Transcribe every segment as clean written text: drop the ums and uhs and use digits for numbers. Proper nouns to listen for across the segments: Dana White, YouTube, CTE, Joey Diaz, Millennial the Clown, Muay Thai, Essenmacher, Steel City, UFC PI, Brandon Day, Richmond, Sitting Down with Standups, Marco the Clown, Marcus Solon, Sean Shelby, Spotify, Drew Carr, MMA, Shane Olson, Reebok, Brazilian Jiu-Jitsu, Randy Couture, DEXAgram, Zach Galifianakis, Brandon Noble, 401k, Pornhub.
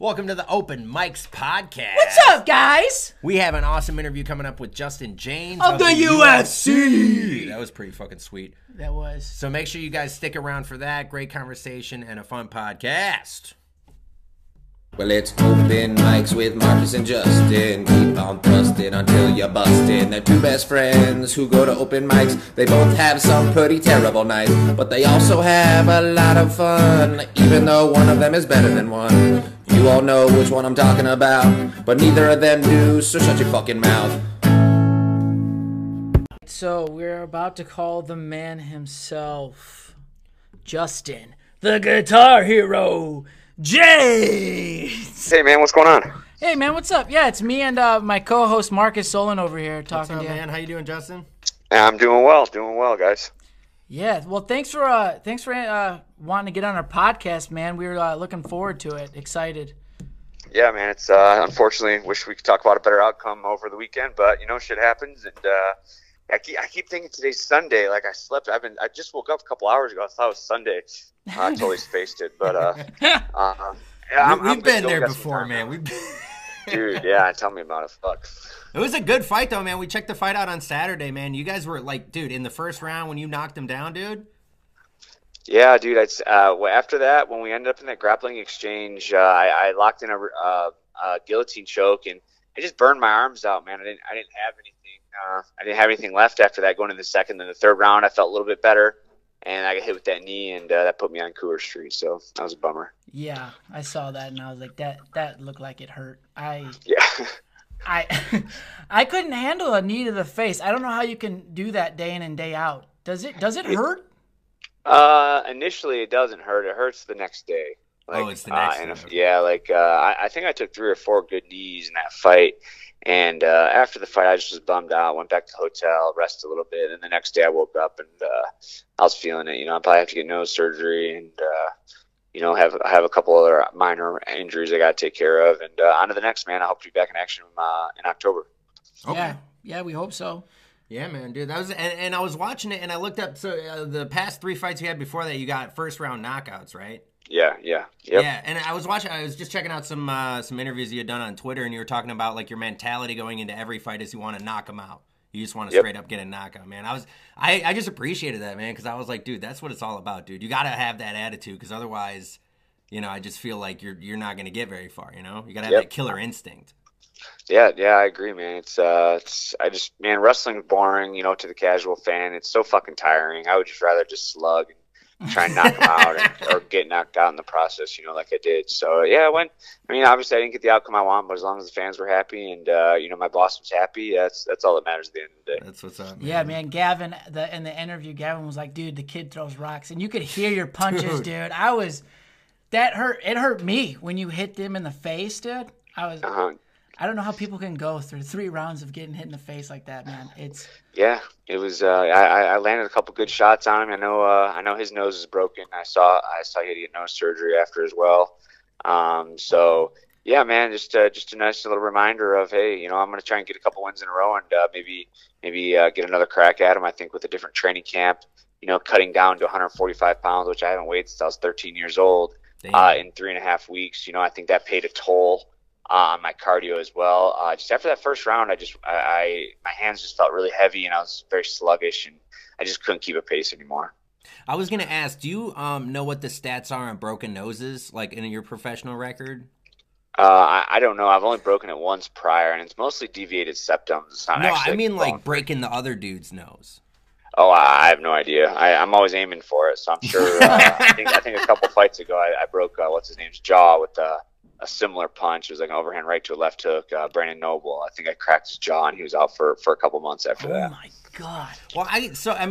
Welcome to the Open Mics Podcast. What's up, guys? We have an awesome interview coming up with Justin James of the UFC. That was pretty fucking sweet. That was. So make sure you guys stick around for that. Great conversation and a fun podcast. Well, it's Open Mics with Marcus and Justin. Keep on thrusting until you're busting. They're two best friends who go to open mics. They both have some pretty terrible nights, but they also have a lot of fun, even though one of them is better than one. You all know which one I'm talking about, but neither of them do, so shut your fucking mouth. So we're about to call the man himself, Justin, the guitar hero. Jay! Hey, man, what's going on? Hey, man, what's up? Yeah, it's me and my co-host Marcus Solon over here talking to you. What's up, man? How you doing, Justin? I'm doing well, guys. Yeah, well, thanks for wanting to get on our podcast, man. We were looking forward to it, excited. Yeah, man, it's unfortunately, wish we could talk about a better outcome over the weekend, but, you know, shit happens, and I keep thinking today's Sunday. Like, I slept. I just woke up a couple hours ago. I thought it was Sunday. I totally spaced it. But I'm been there before, man. Dude, yeah, tell me about it. Fuck. It was a good fight, though, man. We checked the fight out on Saturday, man. You guys were like, dude, in the first round when you knocked him down, dude. Yeah, dude. After that, when we ended up in that grappling exchange, I locked in a guillotine choke, and I just burned my arms out, man. I didn't have anything. I didn't have anything left after that. Going into the second and the third round, I felt a little bit better, and I got hit with that knee, and that put me on Cooler Street. So that was a bummer. Yeah, I saw that, and I was like, that looked like it hurt. I couldn't handle a knee to the face. I don't know how you can do that day in and day out. Does it hurt? Initially, it doesn't hurt. It hurts the next day. Like, it's the next day. I think I took 3 or 4 good knees in that fight. And after the fight, I just was bummed out, went back to the hotel, rested a little bit. And the next day I woke up and I was feeling it. You know, I probably have to get nose surgery and, you know, have a couple other minor injuries I got to take care of. And on to the next, man. I hope to be back in action in October. Okay. Yeah, we hope so. Yeah, man, dude. That was, and I was watching it and I looked up. So the past 3 fights you had before that, you got first round knockouts, right? Yeah. Yeah, and I was just checking out some interviews you had done on Twitter, and you were talking about like your mentality going into every fight is you want to knock them out. You just want to straight up get a knockout, man. I just appreciated that, man, because I was like, dude, that's what it's all about, dude. You got to have that attitude, because otherwise, you know, I just feel like you're not going to get very far. You know, you got to have that killer instinct. Yeah, I agree, man. It's wrestling's boring, you know, to the casual fan. It's so fucking tiring. I would just rather just slug and try and knock them out or get knocked out in the process, you know, like I did. So, yeah, obviously I didn't get the outcome I want, but as long as the fans were happy and, you know, my boss was happy, that's all that matters at the end of the day. That's what's up, man. Yeah, man, Gavin, in the interview, Gavin was like, dude, the kid throws rocks. And you could hear your punches, dude. That hurt. It hurt me when you hit them in the face, dude. I don't know how people can go through 3 rounds of getting hit in the face like that, man. I landed a couple good shots on him. I know his nose is broken. I saw he had to get nose surgery after as well. So yeah, man, just a nice little reminder of, hey, you know, I'm gonna try and get a couple wins in a row and maybe get another crack at him. I think with a different training camp, you know, cutting down to 145 pounds, which I haven't weighed since I was 13 years old, in 3.5 weeks. You know, I think that paid a toll on my cardio as well. Just after that first round, I my hands just felt really heavy and I was very sluggish and I just couldn't keep a pace anymore. I was gonna ask, do you know what the stats are on broken noses, like in your professional record? I don't know. I've only broken it once prior, and it's mostly deviated septums. It's not actually, I mean, like breaking the other dude's nose. Oh, I have no idea. I'm always aiming for it, so I'm sure. I think a couple fights ago, I broke what's his name's jaw with a similar punch. It was like an overhand right to a left hook. Brandon Noble, I think I cracked his jaw, and he was out for a couple months after that. Oh my god! Well,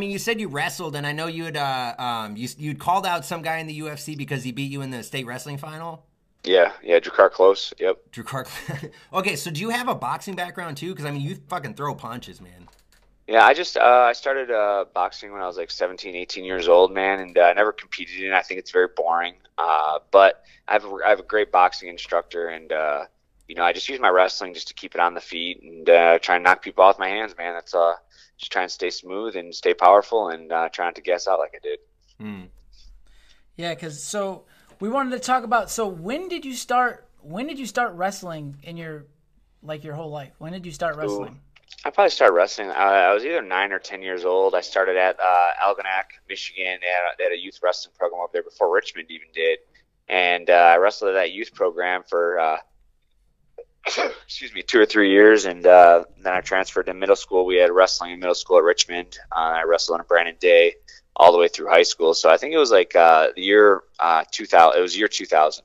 you said you wrestled, and I know you had you'd called out some guy in the UFC because he beat you in the state wrestling final. Yeah, Drew Carr close. Yep. Drew Carr. Okay, so do you have a boxing background too? Because I mean, you fucking throw punches, man. Yeah, I just I started boxing when I was like 17, 18 years old, man, and I never competed in it. I think it's very boring. But I have a great boxing instructor, and you know, I just use my wrestling just to keep it on the feet and try and knock people off my hands, man. That's just try and stay smooth and stay powerful and try not to gas out like I did. Yeah, we wanted to talk about. So when did you start when did you start wrestling in your, like, your whole life? When did you start wrestling? I probably started wrestling. I was either 9 or 10 years old. I started at Algonac, Michigan. They had a youth wrestling program up there before Richmond even did, and I wrestled at that youth program for excuse me, 2 or 3 years, and then I transferred to middle school. We had wrestling in middle school at Richmond. I wrestled under Brandon Day all the way through high school. So I think it was like the year 2000. It was year 2000.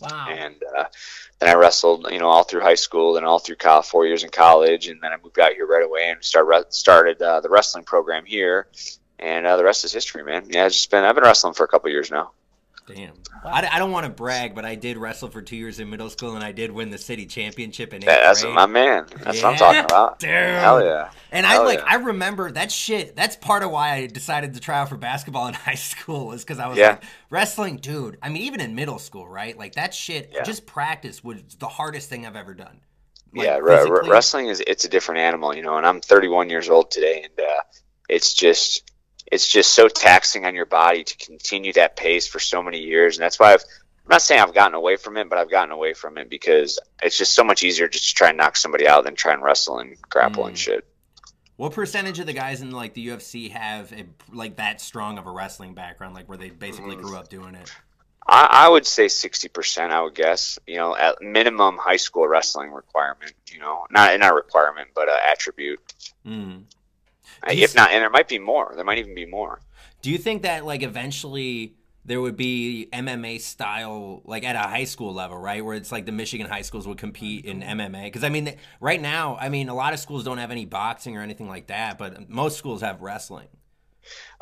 Wow. And then I wrestled, you know, all through high school and all through 4 years in college, and then I moved out here right away and started the wrestling program here, and the rest is history, man. Yeah, it's just been, I've been wrestling for a couple years now. Damn. Wow. I don't want to brag, but I did wrestle for 2 years in middle school, and I did win the city championship in 8th grade. That's my man. That's what I'm talking about. Damn. Hell yeah. And I remember that shit. That's part of why I decided to try out for basketball in high school, was because I was like, wrestling, dude. I mean, even in middle school, right? Like, that shit, just practice was the hardest thing I've ever done. Like, wrestling it's a different animal, you know, and I'm 31 years old today, and it's just so taxing on your body to continue that pace for so many years. And that's why I'm not saying I've gotten away from it, but I've gotten away from it because it's just so much easier just to try and knock somebody out than try and wrestle and grapple and shit. What percentage of the guys in like the UFC have like that strong of a wrestling background, like where they basically grew up doing it? I would say 60%, I would guess, you know, at minimum high school wrestling requirement, you know, not requirement, but attribute. If not, and there might be more. There might even be more. Do you think that, like, eventually there would be MMA style, like, at a high school level, right, where it's like the Michigan high schools would compete in MMA? Because, I mean, right now, I mean, a lot of schools don't have any boxing or anything like that, but most schools have wrestling.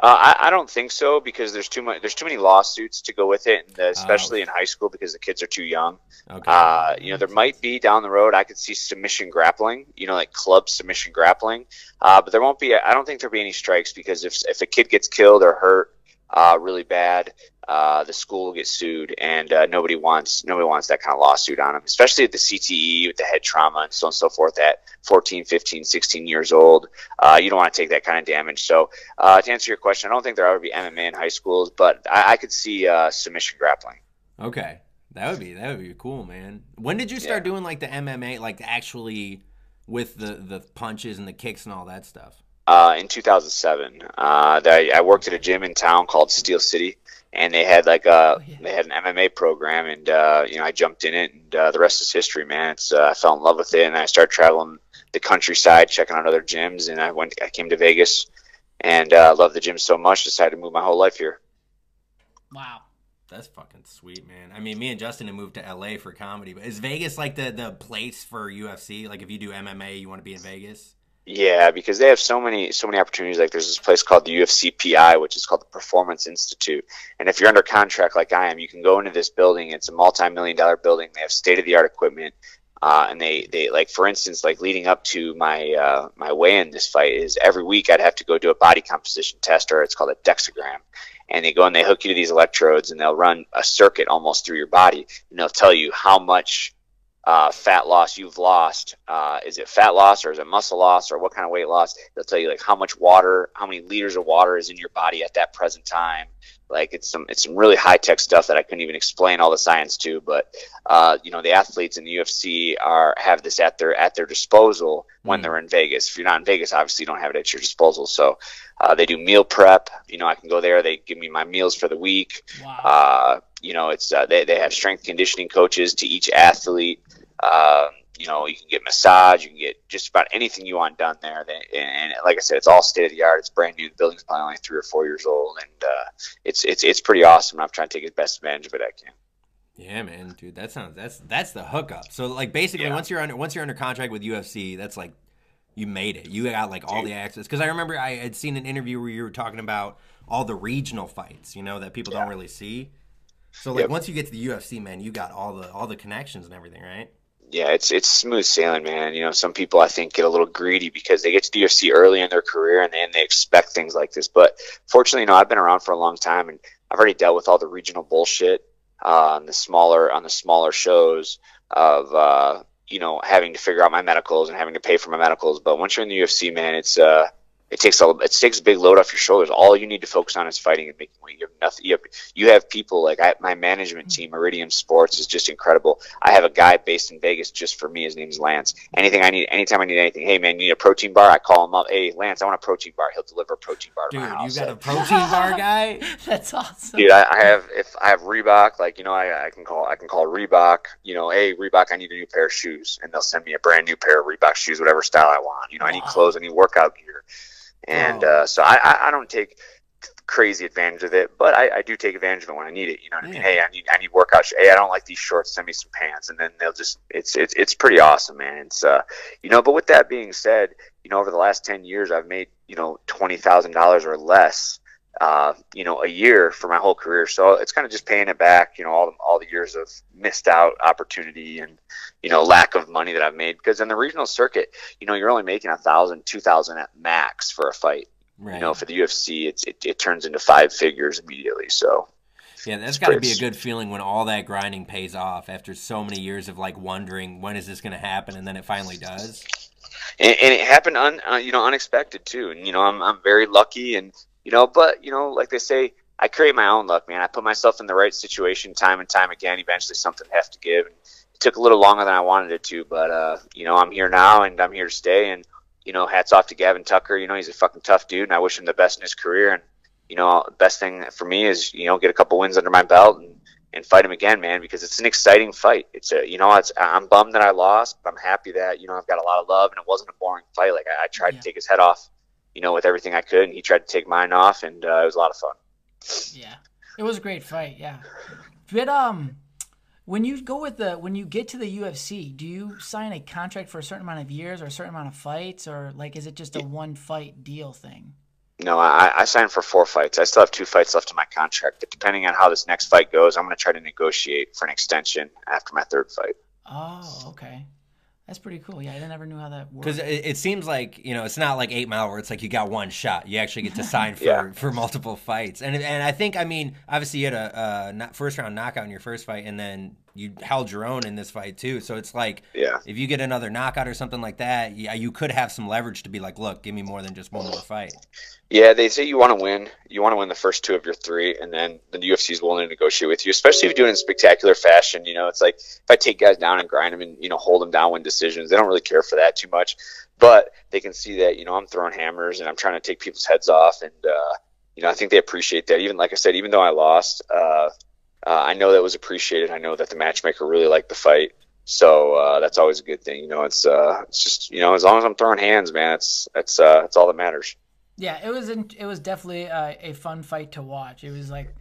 I don't think so, because there's too many lawsuits to go with it, especially in high school, because the kids are too young. Okay. You know, there might be down the road. I could see submission grappling, you know, like club submission grappling. But there won't be. I don't think there'll be any strikes, because if a kid gets killed or hurt really bad, the school will get sued, and nobody wants that kind of lawsuit on them, especially at the CTE with the head trauma and so on and so forth at 14, 15, 16 years old. You don't want to take that kind of damage. So to answer your question, I don't think there ever be MMA in high schools, but I could see submission grappling. Okay, that would be cool, man. When did you start doing like the MMA, like actually with the punches and the kicks and all that stuff? In 2007, I worked at a gym in town called Steel City, and they had like an MMA program, and you know, I jumped in it, and the rest is history, man. I fell in love with it, and I started traveling the countryside, checking out other gyms, and I came to Vegas, and loved the gym so much, decided to move my whole life here. Wow. That's fucking sweet, man. I mean, me and Justin have moved to LA for comedy, but is Vegas like the place for UFC? Like, if you do MMA, you want to be in Vegas? Yeah, because they have so many opportunities. Like, there's this place called the UFC PI, which is called the Performance Institute. And if you're under contract like I am, you can go into this building. It's a multi-million-dollar building. They have state-of-the-art equipment, and they like, for instance, like leading up to my my weigh-in this fight is every week I'd have to go do a body composition test, or it's called a DEXAgram. And they go and they hook you to these electrodes, and they'll run a circuit almost through your body, and they'll tell you how much fat loss you've lost. Is it fat loss, or is it muscle loss, or what kind of weight loss? They'll tell you like how much water, how many liters of water is in your body at that present time. Like, it's some really high tech stuff that I couldn't even explain all the science to, but you know, the athletes in the UFC have this at their disposal when they're in Vegas. If you're not in Vegas, obviously you don't have it at your disposal. So they do meal prep. You know, I can go there, they give me my meals for the week. Wow. You know, it's they have strength conditioning coaches to each athlete. You know, you can get massage, you can get just about anything you want done there. And like I said, it's all state of the art. It's brand new. The building's probably only 3 or 4 years old, and it's pretty awesome. I'm trying to take as best advantage of it I can. Yeah, man, dude, that sounds that's the hookup. So like, basically, once you're under contract with UFC, that's like you made it. You got like all the access. Because I remember I had seen an interview where you were talking about all the regional fights, you know, that people don't really see. So like, once you get to the UFC, man, you got all the connections and everything, right? Yeah, it's smooth sailing, man. You know, some people I think get a little greedy because they get to the UFC early in their career, and then they expect things like this. But fortunately, you know, I've been around for a long time, and I've already dealt with all the regional bullshit on the smaller shows of you know, having to figure out my medicals and having to pay for my medicals. But once you're in the UFC, man, it's It takes a big load off your shoulders. All you need to focus on is fighting and making weight. You have nothing. You have people like my management team, Iridium Sports, is just incredible. I have a guy based in Vegas just for me. His name's Lance. Anytime I need anything, hey man, you need a protein bar? I call him up. Hey Lance, I want a protein bar. He'll deliver a protein bar. Dude, to my house. You got a protein bar guy? That's awesome. Dude, I have Reebok. Like, you know, I can call Reebok. You know, hey Reebok, I need a new pair of shoes, and they'll send me a brand new pair of Reebok shoes, whatever style I want. You know, wow. I need clothes, I need workout gear. And so I don't take crazy advantage of it, but I do take advantage of it when I need it. You know what I mean? Hey, I need workout. Hey, I don't like these shorts. Send me some pants, and then they'll just. It's pretty awesome, man. It's you know. But with that being said, you know, over the last 10 years, I've made, you know, $20,000 or less, you know, a year for my whole career. So it's kind of just paying it back. You know, all the years of missed out opportunity and, you know, lack of money that I've made, because in the regional circuit, you know, you're only making 1,000, 2,000 at max for a fight. Right. You know, for the UFC, it turns into 5 figures immediately. So yeah, that's got to be a good feeling when all that grinding pays off after so many years of like wondering when is this going to happen, and then it finally does. And it happened unexpected too. And you know, I'm very lucky, and you know, but you know, like they say, I create my own luck, man. I put myself in the right situation time and time again. Eventually, something has to give. And, took a little longer than I wanted it to, but you know, I'm here now and I'm here to stay. And you know, hats off to Gavin Tucker. You know, he's a fucking tough dude, and I wish him the best in his career. And you know, the best thing for me is, you know, get a couple wins under my belt and fight him again, man, because it's an exciting fight. It's a, you know, I'm bummed that I lost, but I'm happy that, you know, I've got a lot of love and it wasn't a boring fight. Like I tried to take his head off, you know, with everything I could, and he tried to take mine off, and it was a lot of fun. Yeah, it was a great fight. Yeah, but when you go with when you get to the UFC, do you sign a contract for a certain amount of years or a certain amount of fights, or like is it just a one fight deal thing? No, I signed for 4 fights. I still have 2 fights left in my contract, but depending on how this next fight goes, I'm going to try to negotiate for an extension after my 3rd fight. Oh, okay. That's pretty cool. Yeah, I never knew how that worked. Because it seems like, you know, it's not like 8 Mile where it's like you got 1 shot. You actually get to sign for, for multiple fights. And I think, I mean, obviously you had a first-round knockout in your 1st fight, and then you held your own in this fight too. So it's like if you get another knockout or something like that, you could have some leverage to be like, look, give me more than just one more fight. Yeah, they say you want to win. You want to win the first 2 of your 3, and then the UFC is willing to negotiate with you, especially if you do it in spectacular fashion. You know, it's like if I take guys down and grind them and, you know, hold them down, win decisions, they don't really care for that too much. But they can see that, you know, I'm throwing hammers and I'm trying to take people's heads off. And, you know, I think they appreciate that. Even like I said, even though I lost, I know that was appreciated. I know that the matchmaker really liked the fight. So that's always a good thing. You know, it's just, you know, as long as I'm throwing hands, man, it's all that matters. Yeah, it was definitely a fun fight to watch. It was like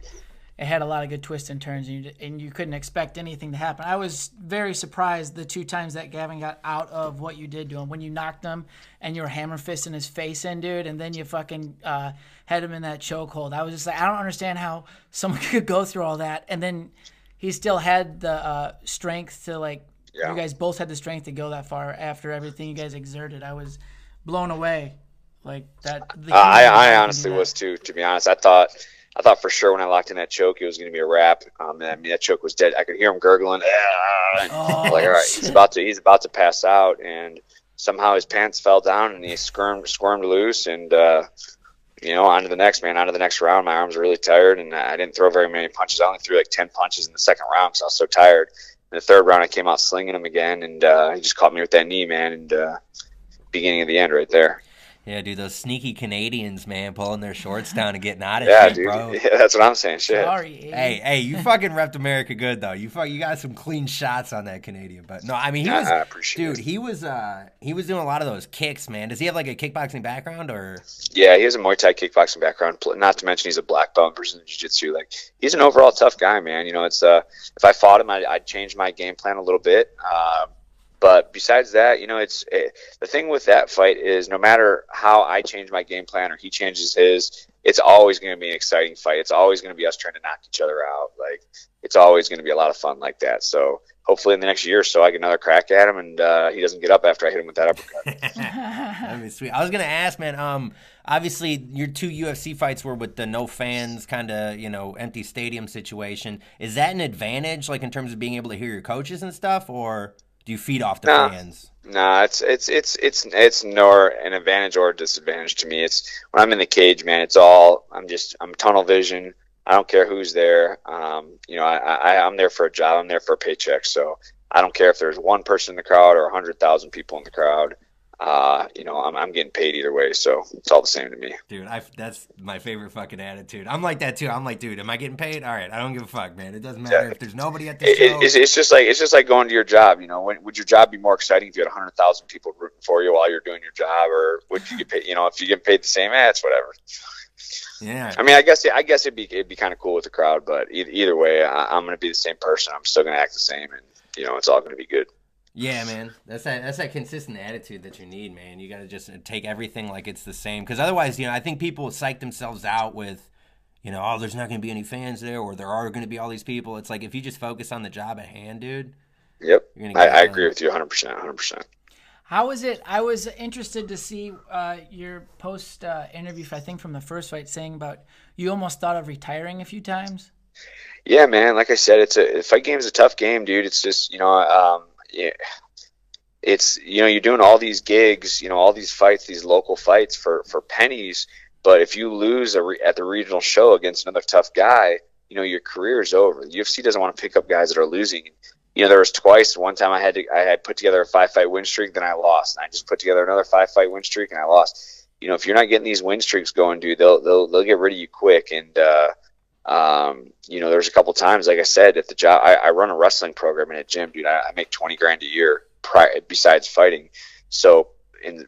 it had a lot of good twists and turns, and you couldn't expect anything to happen. I was very surprised the 2 times that Gavin got out of what you did to him, when you knocked him and you were hammer fisting his face in, dude, and then you fucking had him in that chokehold. I was just like, I don't understand how someone could go through all that, and then he still had the strength to like. Yeah. You guys both had the strength to go that far after everything you guys exerted. I was blown away. Like that, I honestly was too. To be honest, I thought for sure when I locked in that choke, it was going to be a wrap. I mean, that choke was dead. I could hear him gurgling. Oh, like, all right, he's about to pass out, and somehow his pants fell down, and he squirmed loose, and you know, on to the next man, on to the next round. My arms were really tired, and I didn't throw very many punches. I only threw like 10 punches in the 2nd round because I was so tired. In the 3rd round, I came out slinging him again, and he just caught me with that knee, man, and beginning of the end right there. Yeah, dude, those sneaky Canadians, man, pulling their shorts down and getting out of shit, dude, bro. Yeah, that's what I'm saying, shit. Sorry. Hey, you fucking repped America good, though. You got some clean shots on that Canadian. But, no, I mean, he was, dude, he was doing a lot of those kicks, man. Does he have, like, a kickboxing background or? Yeah, he has a Muay Thai kickboxing background, not to mention he's a black belt in Brazilian Jiu-Jitsu. Like, he's an overall tough guy, man. You know, it's if I fought him, I'd change my game plan a little bit. But besides that, you know, the thing with that fight is no matter how I change my game plan or he changes his, it's always going to be an exciting fight. It's always going to be us trying to knock each other out. Like, it's always going to be a lot of fun like that. So hopefully in the next year or so I get another crack at him and he doesn't get up after I hit him with that uppercut. That'd be sweet. I was going to ask, man, obviously your 2 UFC fights were with the no fans kind of, you know, empty stadium situation. Is that an advantage, like in terms of being able to hear your coaches and stuff, or – Do you feed off the fans? Nah, it's nor an advantage or a disadvantage to me. It's when I'm in the cage, man. It's all I'm tunnel vision. I don't care who's there. You know, I'm there for a job. I'm there for a paycheck. So I don't care if there's one person in the crowd or 100,000 people in the crowd. You know, I'm getting paid either way, so it's all the same to me. Dude, that's my favorite fucking attitude. I'm like that too. I'm like, dude, am I getting paid? All right, I don't give a fuck, man. It doesn't matter if there's nobody at the show. It's just like going to your job. You know, would your job be more exciting if you had 100,000 people rooting for you while you're doing your job, or would you get paid? You know, if you get paid the same, it's whatever. Yeah. I mean, I guess it'd be kind of cool with the crowd, but either way, I'm gonna be the same person. I'm still gonna act the same, and you know, it's all gonna be good. Yeah, man, that's that consistent attitude that you need, man. You got to just take everything like it's the same, because otherwise, you know, I think people psych themselves out with, you know, oh, there's not going to be any fans there, or there are going to be all these people. It's like if you just focus on the job at hand, dude. Yep, I agree with you 100%, 100%. How is it? I was interested to see your post interview, I think from the first fight, saying about you almost thought of retiring a few times. Yeah, man. Like I said, fight game is a tough game, dude. It's just, you know. Yeah, it's, you know, you're doing all these gigs, you know, all these fights, these local fights for pennies. But if you lose at the regional show against another tough guy, you know, your career is over. The UFC doesn't want to pick up guys that are losing. You know, there was twice. One time I had put together a 5-fight win streak, then I lost. And I just put together another 5-fight win streak, and I lost. You know, if you're not getting these win streaks going, dude, they'll get rid of you quick. And you know, there's a couple times, like I said, at the job, I run a wrestling program in a gym, dude. I make $20,000 a year besides fighting. So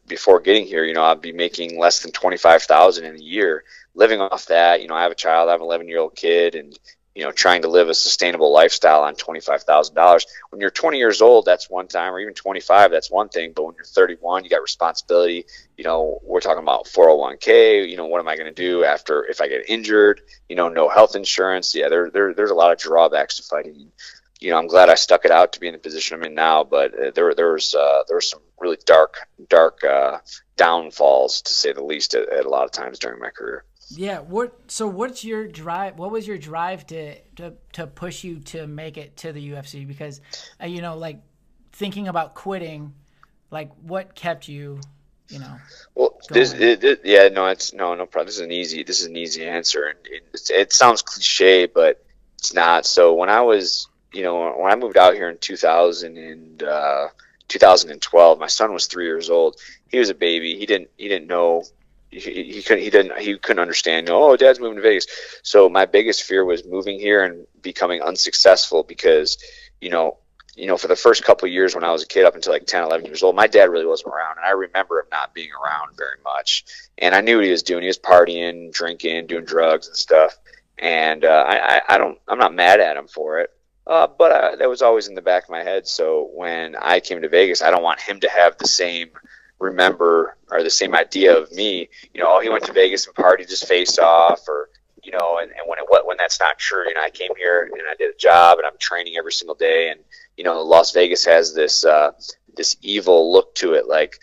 before getting here, you know, I'd be making less than $25,000 in a year, living off that. You know, I have a child, I have an 11-year-old kid, and, you know, trying to live a sustainable lifestyle on $25,000. When you're 20 years old, that's one time, or even 25, that's one thing. But when you're 31, you got responsibility. You know, we're talking about 401k. You know, what am I going to do after if I get injured? You know, no health insurance. Yeah, there's a lot of drawbacks to fighting. You know, I'm glad I stuck it out to be in the position I'm in now, but there was some really dark downfalls, to say the least, at a lot of times during my career. Yeah. What's your drive? What was your drive to push you to make it to the UFC? Because, you know, like thinking about quitting, like what kept you, you know? Well, no problem. This is an easy answer. And it sounds cliche, but it's not. So when I was, you know, when I moved out here in 2012, my son was 3 years old. He was a baby. He didn't know. He couldn't understand. Oh, Dad's moving to Vegas. So my biggest fear was moving here and becoming unsuccessful, because, you know, for the first couple of years when I was a kid, up until like 10, 11 years old, my dad really wasn't around, and I remember him not being around very much. And I knew what he was doing. He was partying, drinking, doing drugs and stuff. And I'm not mad at him for it. But that was always in the back of my head. So when I came to Vegas, I don't want him to have the same. Remember, or the same idea of me, you know, oh, he went to Vegas and partied his face off, or, you know, and when that's not true. You know, I came here and I did a job, and I'm training every single day, and, you know, Las Vegas has this evil look to it, like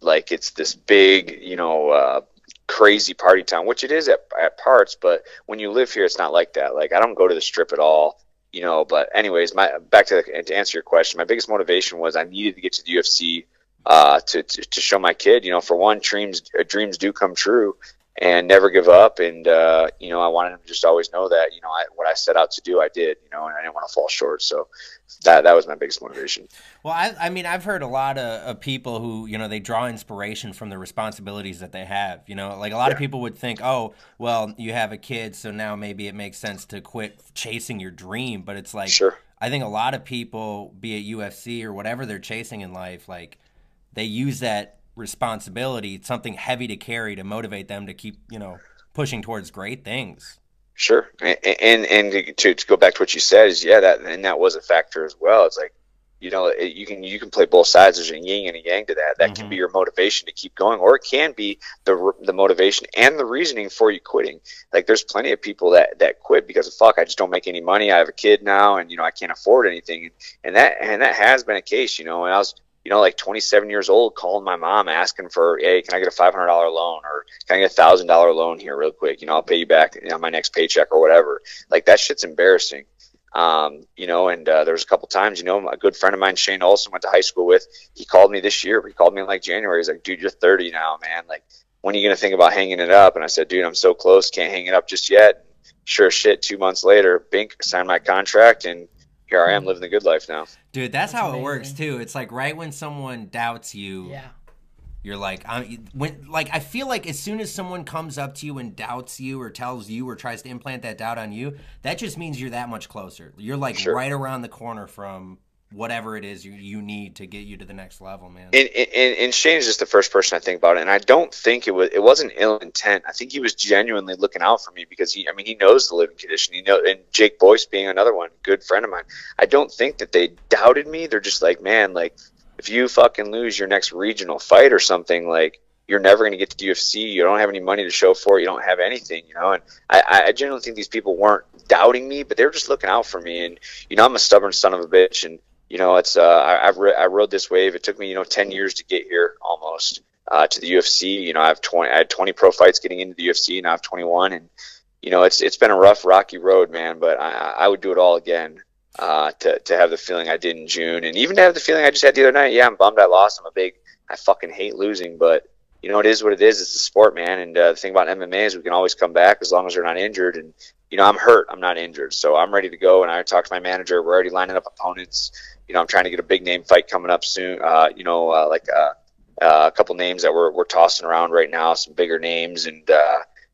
it's this big, you know, crazy party town, which it is at parts, but when you live here, it's not like that. Like, I don't go to the Strip at all. You know, but anyways, to answer your question, my biggest motivation was I needed to get to the UFC. To show my kid, you know, for one, dreams do come true, and never give up. And you know, I wanted him to just always know that, you know, what I set out to do, I did, you know, and I didn't want to fall short. So that was my biggest motivation. Well, I mean, I've heard a lot of people who, you know, they draw inspiration from the responsibilities that they have. You know, like a lot of people would think, oh, well, you have a kid, so now maybe it makes sense to quit chasing your dream. But it's like, sure. I think a lot of people, be it UFC or whatever they're chasing in life, like. They use that responsibility, it's something heavy to carry, to motivate them to keep, you know, pushing towards great things. Sure. And to go back to what you said is, yeah, that was a factor as well. It's like, you know, you can play both sides. There's a yin and a yang to that. That can be your motivation to keep going, or it can be the motivation and the reasoning for you quitting. Like, there's plenty of people that quit because of, fuck, I just don't make any money. I have a kid now, and, you know, I can't afford anything. And that has been a case, you know, and I was, you know, like 27 years old, calling my mom, asking for, hey, can I get a $500 loan, or can I get a $1,000 loan here real quick? You know, I'll pay you back on my next paycheck or whatever. Like, that shit's embarrassing. There was a couple times, a good friend of mine, Shane Olson, went to high school with, he called me this year. He called me in like January. He's like, dude, you're 30 now, man. Like, when are you going to think about hanging it up? And I said, dude, I'm so close. Can't hang it up just yet. Sure as shit, 2 months later, bink, signed my contract, and here I am living the good life now. Dude, that's how amazing. It works too. It's like right when someone doubts you, yeah. You're like, I feel like as soon as someone comes up to you and doubts you or tells you or tries to implant that doubt on you, that just means you're that much closer. You're like sure. right around the corner from whatever it is you need to get you to the next level, man. And Shane is just the first person I think about it. And I don't think it wasn't ill intent. I think he was genuinely looking out for me because he knows the living condition, and Jake Boyce being another one, good friend of mine. I don't think that they doubted me. They're just like, man, like, if you fucking lose your next regional fight or something, like, you're never going to get to UFC. You don't have any money to show for it. You don't have anything, And I generally think these people weren't doubting me, but they were just looking out for me. And, I'm a stubborn son of a bitch. And, it's I rode this wave. It took me, 10 years to get here almost to the UFC. I had 20 pro fights getting into the UFC, and I have 21. And, it's been a rough, rocky road, man, but I would do it all again. To have the feeling I did in June, and even to have the feeling I just had the other night. Yeah, I'm bummed I lost. I fucking hate losing, but it is what it is. It's a sport, man. And the thing about MMA is we can always come back as long as we're not injured. And I'm hurt. I'm not injured, so I'm ready to go. And I talked to my manager. We're already lining up opponents. I'm trying to get a big name fight coming up soon. A couple names that we're tossing around right now, some bigger names, and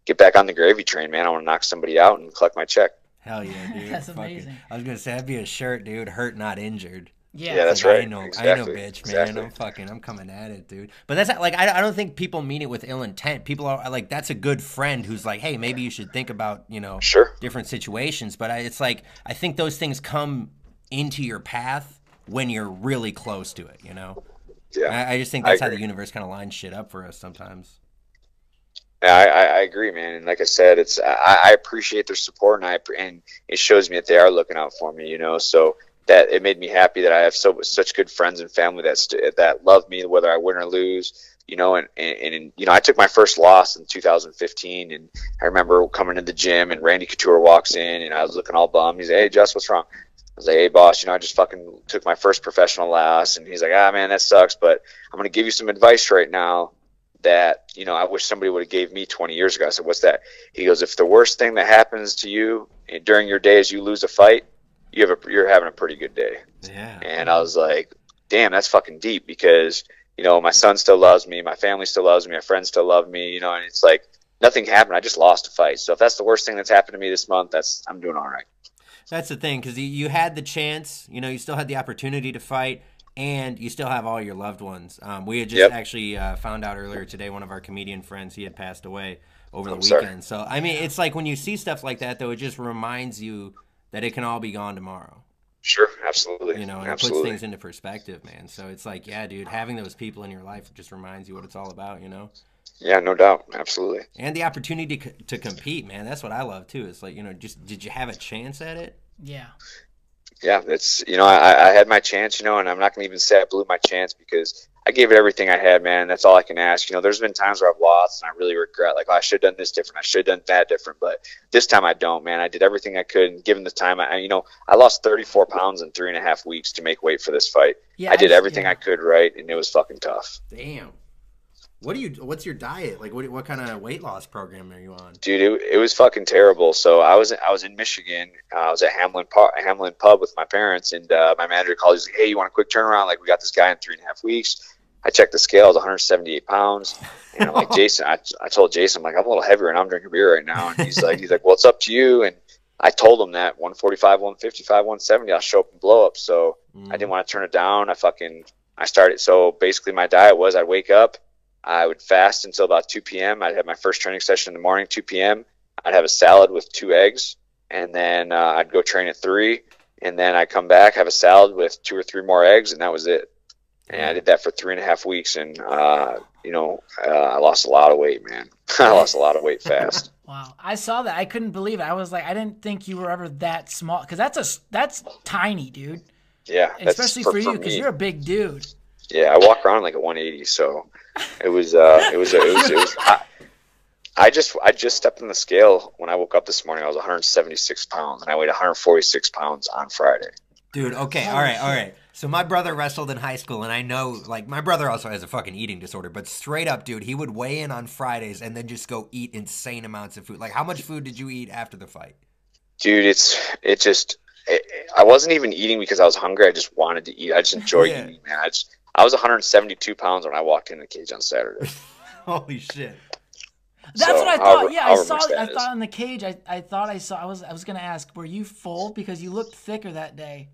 get back on the gravy train, man. I want to knock somebody out and collect my check. Hell yeah, dude. That's amazing. I was going to say, that'd be a shirt, dude. Hurt, not injured. Yeah, that's right. I know, bitch, man. Exactly. I'm coming at it, dude. But that's not, I don't think people mean it with ill intent. People are like, that's a good friend who's like, hey, maybe you should think about, sure. different situations. But I think those things come into your path when you're really close to it, Yeah. I just think that's how the universe kind of lines shit up for us sometimes. I agree, man. And like I said, I appreciate their support, and it shows me that they are looking out for me, So that it made me happy that I have such good friends and family that love me whether I win or lose. I took my first loss in 2015, and I remember coming to the gym and Randy Couture walks in, and I was looking all bummed. He's like, "Hey, Jess, what's wrong?" I was like, "Hey, boss, I just fucking took my first professional loss," and he's like, "Ah, man, that sucks, but I'm gonna give you some advice right now that I wish somebody would have gave me 20 years ago." I said, "What's that?" He goes, "If the worst thing that happens to you during your day is you lose a fight, you're having a pretty good day." Yeah. And I was like, damn, that's fucking deep, because my son still loves me, my family still loves me, my friends still love me, and it's like nothing happened. I just lost a fight. So if that's the worst thing that's happened to me this month, I'm doing all right. That's the thing, because you had the chance, you still had the opportunity to fight. And you still have all your loved ones. We had just actually found out earlier today, one of our comedian friends, he had passed away over the weekend. Sorry. So, it's like when you see stuff like that, though, it just reminds you that it can all be gone tomorrow. Sure, absolutely. And it puts things into perspective, man. So it's like, yeah, dude, having those people in your life just reminds you what it's all about, Yeah, no doubt. Absolutely. And the opportunity to compete, man. That's what I love, too. It's like, just did you have a chance at it? Yeah. Yeah, it's I had my chance, and I'm not gonna even say I blew my chance, because I gave it everything I had, man. That's all I can ask. There's been times where I've lost and I really regret, like, oh, I should have done this different, I should have done that different, but this time I don't, man. I did everything I could, and given the time, I lost 34 pounds in 3.5 weeks to make weight for this fight. Yeah, I did everything I could, right, and it was fucking tough. Damn. What's your diet? Like, what kind of weight loss program are you on? Dude, it was fucking terrible. So I was in Michigan. I was at Hamlin Pub with my parents, and my manager called. He's like, "Hey, you want a quick turnaround? Like, we got this guy in 3.5 weeks." I checked the scales, 178 pounds. And I'm like, Jason, I told Jason, I'm like, "I'm a little heavier and I'm drinking beer right now." And he's like, "Well, it's up to you." And I told him that 145, 155, 170, I'll show up and blow up. So I didn't want to turn it down. I started. So basically my diet was, I'd wake up, I would fast until about 2 p.m. I'd have my first training session in the morning, 2 p.m. I'd have a salad with 2 eggs, and then I'd go train at 3, and then I'd come back, have a salad with 2 or 3 more eggs, and that was it. And I did that for 3.5 weeks, and, I lost a lot of weight, man. I lost a lot of weight fast. Wow. I saw that. I couldn't believe it. I was like, I didn't think you were ever that small, because that's tiny, dude. Yeah. Especially for you, because you're a big dude. Yeah, I walk around like a 180, so it was I just stepped on the scale when I woke up this morning. I was 176 pounds, and I weighed 146 pounds on Friday. Dude, okay, all right. So my brother wrestled in high school, and I know, like, my brother also has a fucking eating disorder, but straight up, dude, he would weigh in on Fridays and then just go eat insane amounts of food. Like, how much food did you eat after the fight? Dude, I wasn't even eating because I was hungry. I just wanted to eat. I just enjoyed eating, man. I was 172 pounds when I walked in the cage on Saturday. Holy shit. That's what I thought. Yeah, I thought in the cage. I was gonna ask, were you full because you looked thicker that day?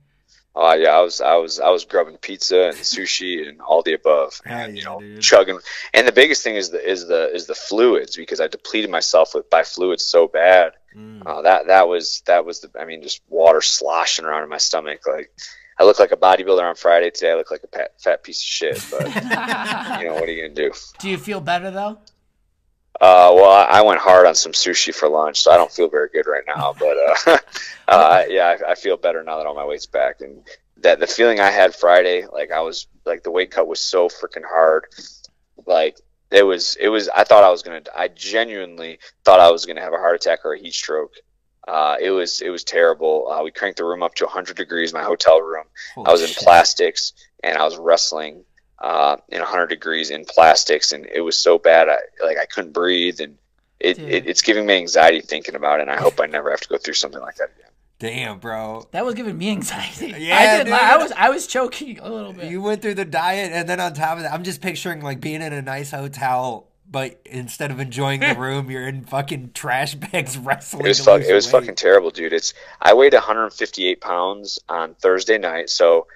Oh yeah, I was grubbing pizza and sushi and all the above, and chugging. And the biggest thing is the fluids, because I depleted myself by fluids so bad. That was I mean, just water sloshing around in my stomach. Like, I look like a bodybuilder on Friday. Today I look like a fat piece of shit. But you know, what are you gonna do? Do you feel better though? Well, I went hard on some sushi for lunch, so I don't feel very good right now. But yeah, I feel better now that all my weight's back. And the feeling I had Friday, like, I was like, the weight cut was so freaking hard. Like, it was. I genuinely thought I was gonna have a heart attack or a heat stroke. It was terrible. We cranked the room up to 100 degrees, my hotel room. Holy I was in shit. Plastics, and I was wrestling. In 100 degrees in plastics, and it was so bad. I couldn't breathe, and it's giving me anxiety thinking about it, and I hope I never have to go through something like that again. Damn, bro. That was giving me anxiety. Yeah, I was choking a little bit. You went through the diet, and then on top of that, I'm just picturing, like, being in a nice hotel, but instead of enjoying the room, you're in fucking trash bags wrestling. It was fucking terrible, dude. I weighed 158 pounds on Thursday night, so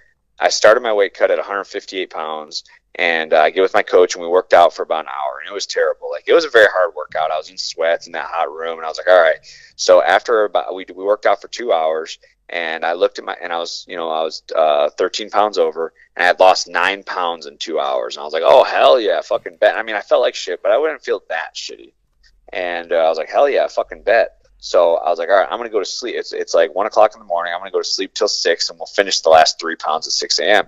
I started my weight cut at 158 pounds, and I get with my coach, and we worked out for about an hour, and it was terrible. Like, it was a very hard workout. I was in sweats in that hot room, and I was like, all right. So after about, we worked out for 2 hours, and I looked at and I was 13 pounds over, and I had lost 9 pounds in 2 hours. And I was like, oh, hell yeah, fucking bet. I mean, I felt like shit, but I wouldn't feel that shitty. And I was like, hell yeah, fucking bet. So I was like, all right, I'm going to go to sleep. It's like 1 o'clock in the morning. I'm going to go to sleep till 6, and we'll finish the last 3 pounds at 6 a.m.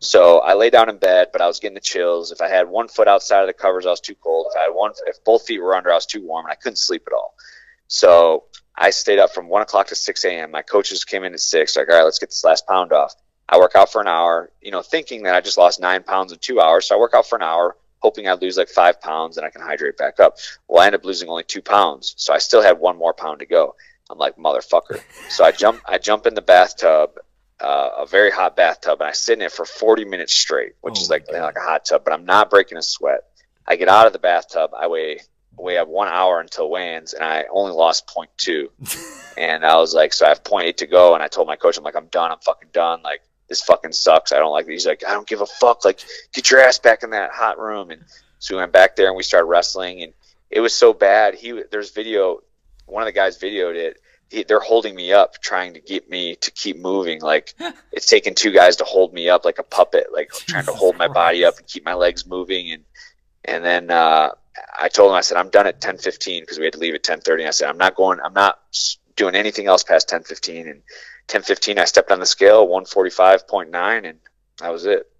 So I lay down in bed, but I was getting the chills. If I had one foot outside of the covers, I was too cold. If both feet were under, I was too warm, and I couldn't sleep at all. So I stayed up from 1 o'clock to 6 a.m. My coaches came in at 6, like, all right, let's get this last pound off. I work out for an hour, you know, thinking that I just lost 9 pounds in 2 hours. So I work out for an hour, hoping I'd lose like 5 pounds and I can hydrate back up. Well, I ended up losing only 2 pounds. So I still had 1 more pound to go. I'm like, motherfucker. So I jump in the bathtub, a very hot bathtub, and I sit in it for 40 minutes straight, which is like, you know, like a hot tub, but I'm not breaking a sweat. I get out of the bathtub. I weigh 1 hour until weigh-ins, and I only lost 0.2. And I was like, so I have 0.8 to go. And I told my coach, I'm like, I'm done. I'm fucking done. Like, this fucking sucks. I don't like these. He's like, I don't give a fuck. Like, get your ass back in that hot room. And so we went back there and we started wrestling, and it was so bad. There's video. One of the guys videoed it. They're holding me up, trying to get me to keep moving. Like, it's taking 2 guys to hold me up like a puppet, like trying to hold my body up and keep my legs moving. And then I told him, I said, I'm done at 10:15 because we had to leave at 10:30. And I said, I'm not doing anything else past 10:15. And 10:15, I stepped on the scale, 145.9, and that was it.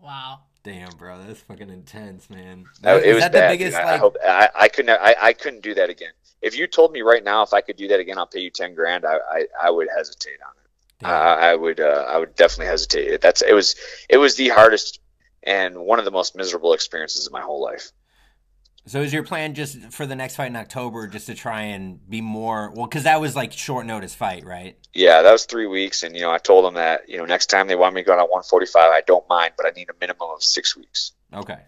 Wow. Damn, bro, that's fucking intense, man. It was bad. The biggest, I hope I couldn't do that again. If you told me right now if I could do that again, I'll pay you 10 grand, I would hesitate on it. I would definitely hesitate. It was the hardest and one of the most miserable experiences of my whole life. So is your plan just for the next fight in October just to try and be more – well, because that was like short notice fight, right? Yeah, that was 3 weeks, and, you know, I told them that, you know, next time they want me to go on 145, I don't mind, but I need a minimum of 6 weeks. Okay.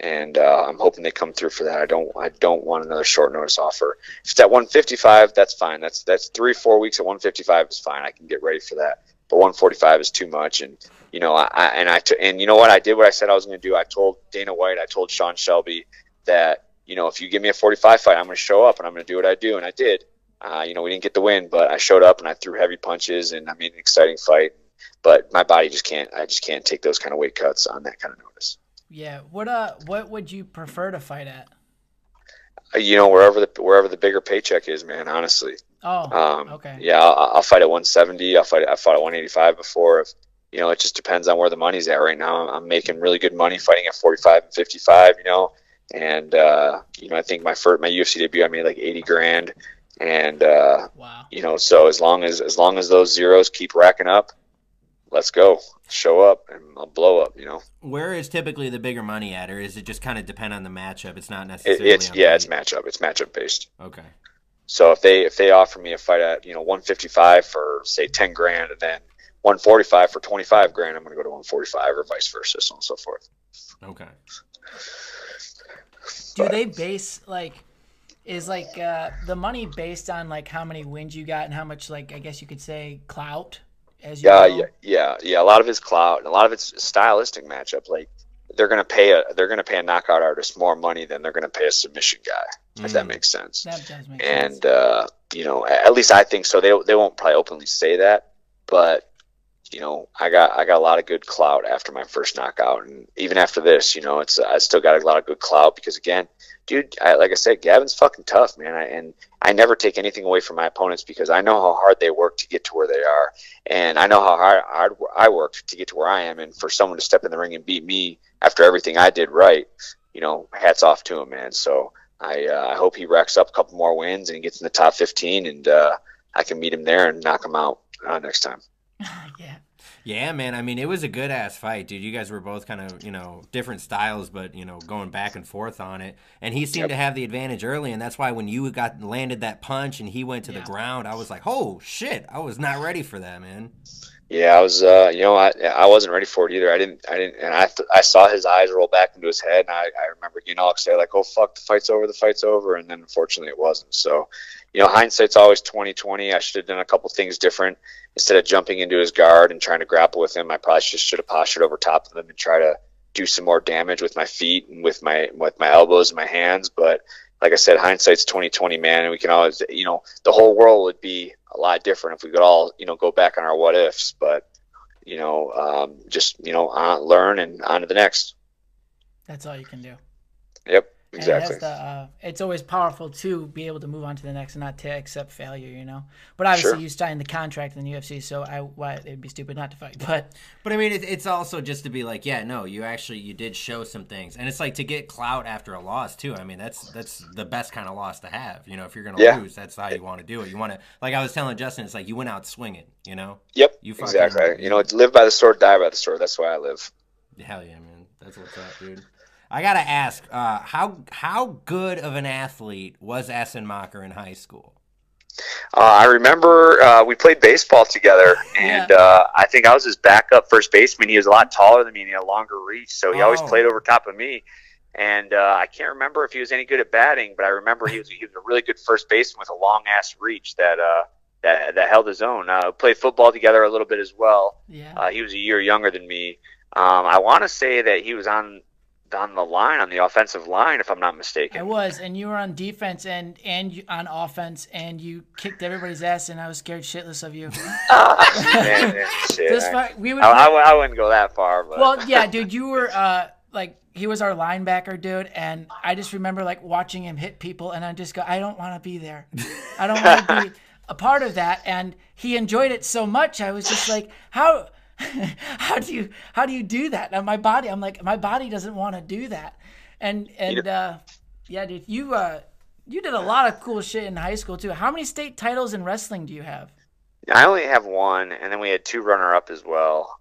And I'm hoping they come through for that. I don't want another short notice offer. If it's at 155, that's fine. That's 3-4 weeks at 155 is fine. I can get ready for that. But 145 is too much, and, you know, and you know what? I did what I said I was going to do. I told Dana White, I told Sean Shelby – that, you know, if you give me a 45 fight, I'm going to show up and I'm going to do what I do. And I did. You know, we didn't get the win, but I showed up and I threw heavy punches and I made an exciting fight. But my body just can't take those kind of weight cuts on that kind of notice. Yeah. What would you prefer to fight at? You know, wherever the bigger paycheck is, man, honestly. Oh, okay. Yeah. I'll fight at 170. I fought at 185 before. You know, it just depends on where the money's at right now. I'm making really good money fighting at 45 and 55, you know. And, you know, I think my UFC debut, I made like 80 grand. And, wow. You know, so as long as those zeros keep racking up, let's go, show up, and I'll blow up, you know. Where is typically the bigger money at, or is it just kind of depend on the matchup? It's not necessarily. It's matchup. It's matchup based. Okay. So if they offer me a fight at, you know, 155 for say 10 grand, and then 145 for 25 grand, I'm going to go to 145 or vice versa, so on and so forth. Okay. Do they base like, is like the money based on like how many wins you got and how much, like, I guess you could say clout? As you know? Yeah. A lot of it's clout and a lot of it's stylistic matchup. Like they're gonna pay a knockout artist more money than they're gonna pay a submission guy. Mm-hmm. If that makes sense. That does make sense. And you know, at least I think so. They won't probably openly say that, but you know, I got a lot of good clout after my first knockout, and even after this, you know, it's I still got a lot of good clout because again, dude, like I said, Gavin's fucking tough, man. I never take anything away from my opponents because I know how hard they work to get to where they are, and I know how hard I worked to get to where I am. And for someone to step in the ring and beat me after everything I did right, you know, hats off to him, man. So I hope he racks up a couple more wins and gets in the top 15, and I can meet him there and knock him out next time. Yeah, man. I mean, it was a good ass fight, dude. You guys were both kind of, you know, different styles, but, you know, going back and forth on it. And he seemed to have the advantage early, and that's why when you landed that punch and he went to the ground, I was like, oh shit, I was not ready for that, man. Yeah, I was. You know, I wasn't ready for it either. I didn't, and I saw his eyes roll back into his head, and I remember getting all excited, like, oh fuck, the fight's over, and then unfortunately it wasn't. So, you know, hindsight's always 20/20. I should have done a couple things different. Instead of jumping into his guard and trying to grapple with him, I probably just should have postured over top of him and try to do some more damage with my feet and with my elbows and my hands. But like I said, hindsight's 20/20, man, and we can always, you know, the whole world would be a lot different if we could all, you know, go back on our what ifs. But, you know, just, you know, learn and on to the next. That's all you can do. Yep, exactly. And that's the, it's always powerful to be able to move on to the next and not to accept failure, you know. But obviously, sure, you signed the contract in the UFC, so it'd be stupid not to fight. But I mean, it's also just to be like, yeah, no, you did show some things, and it's like to get clout after a loss too. I mean, that's the best kind of loss to have, you know. If you're gonna lose, that's how you want to do it. You want to, like I was telling Justin, it's like you went out swinging, you know. Yep. Exactly. You know, live by the sword, die by the sword. That's why I live. Hell yeah, man. That's what's up, dude. I gotta ask, how good of an athlete was Essenmacher in high school? I remember we played baseball together, and I think I was his backup first baseman. He was a lot taller than me, and he had a longer reach, so he always played over top of me. And I can't remember if he was any good at batting, but I remember he was a really good first baseman with a long ass reach that held his own. Played football together a little bit as well. Yeah. He was a year younger than me. I want to say that he was on the offensive line, if I'm not mistaken. I was, and you were on defense and on offense, and you kicked everybody's ass, and I was scared shitless of you. Man, shit. I wouldn't go that far. But. Well, yeah, dude, you were like, he was our linebacker, dude, and I just remember like watching him hit people, and I just go, I don't want to be there. I don't want to be a part of that, and he enjoyed it so much. I was just like, how... how do you do that? And my body doesn't want to do that. And yeah, dude, you did a lot of cool shit in high school too. How many state titles in wrestling do you have? I only have one, and then we had two runner-up as well.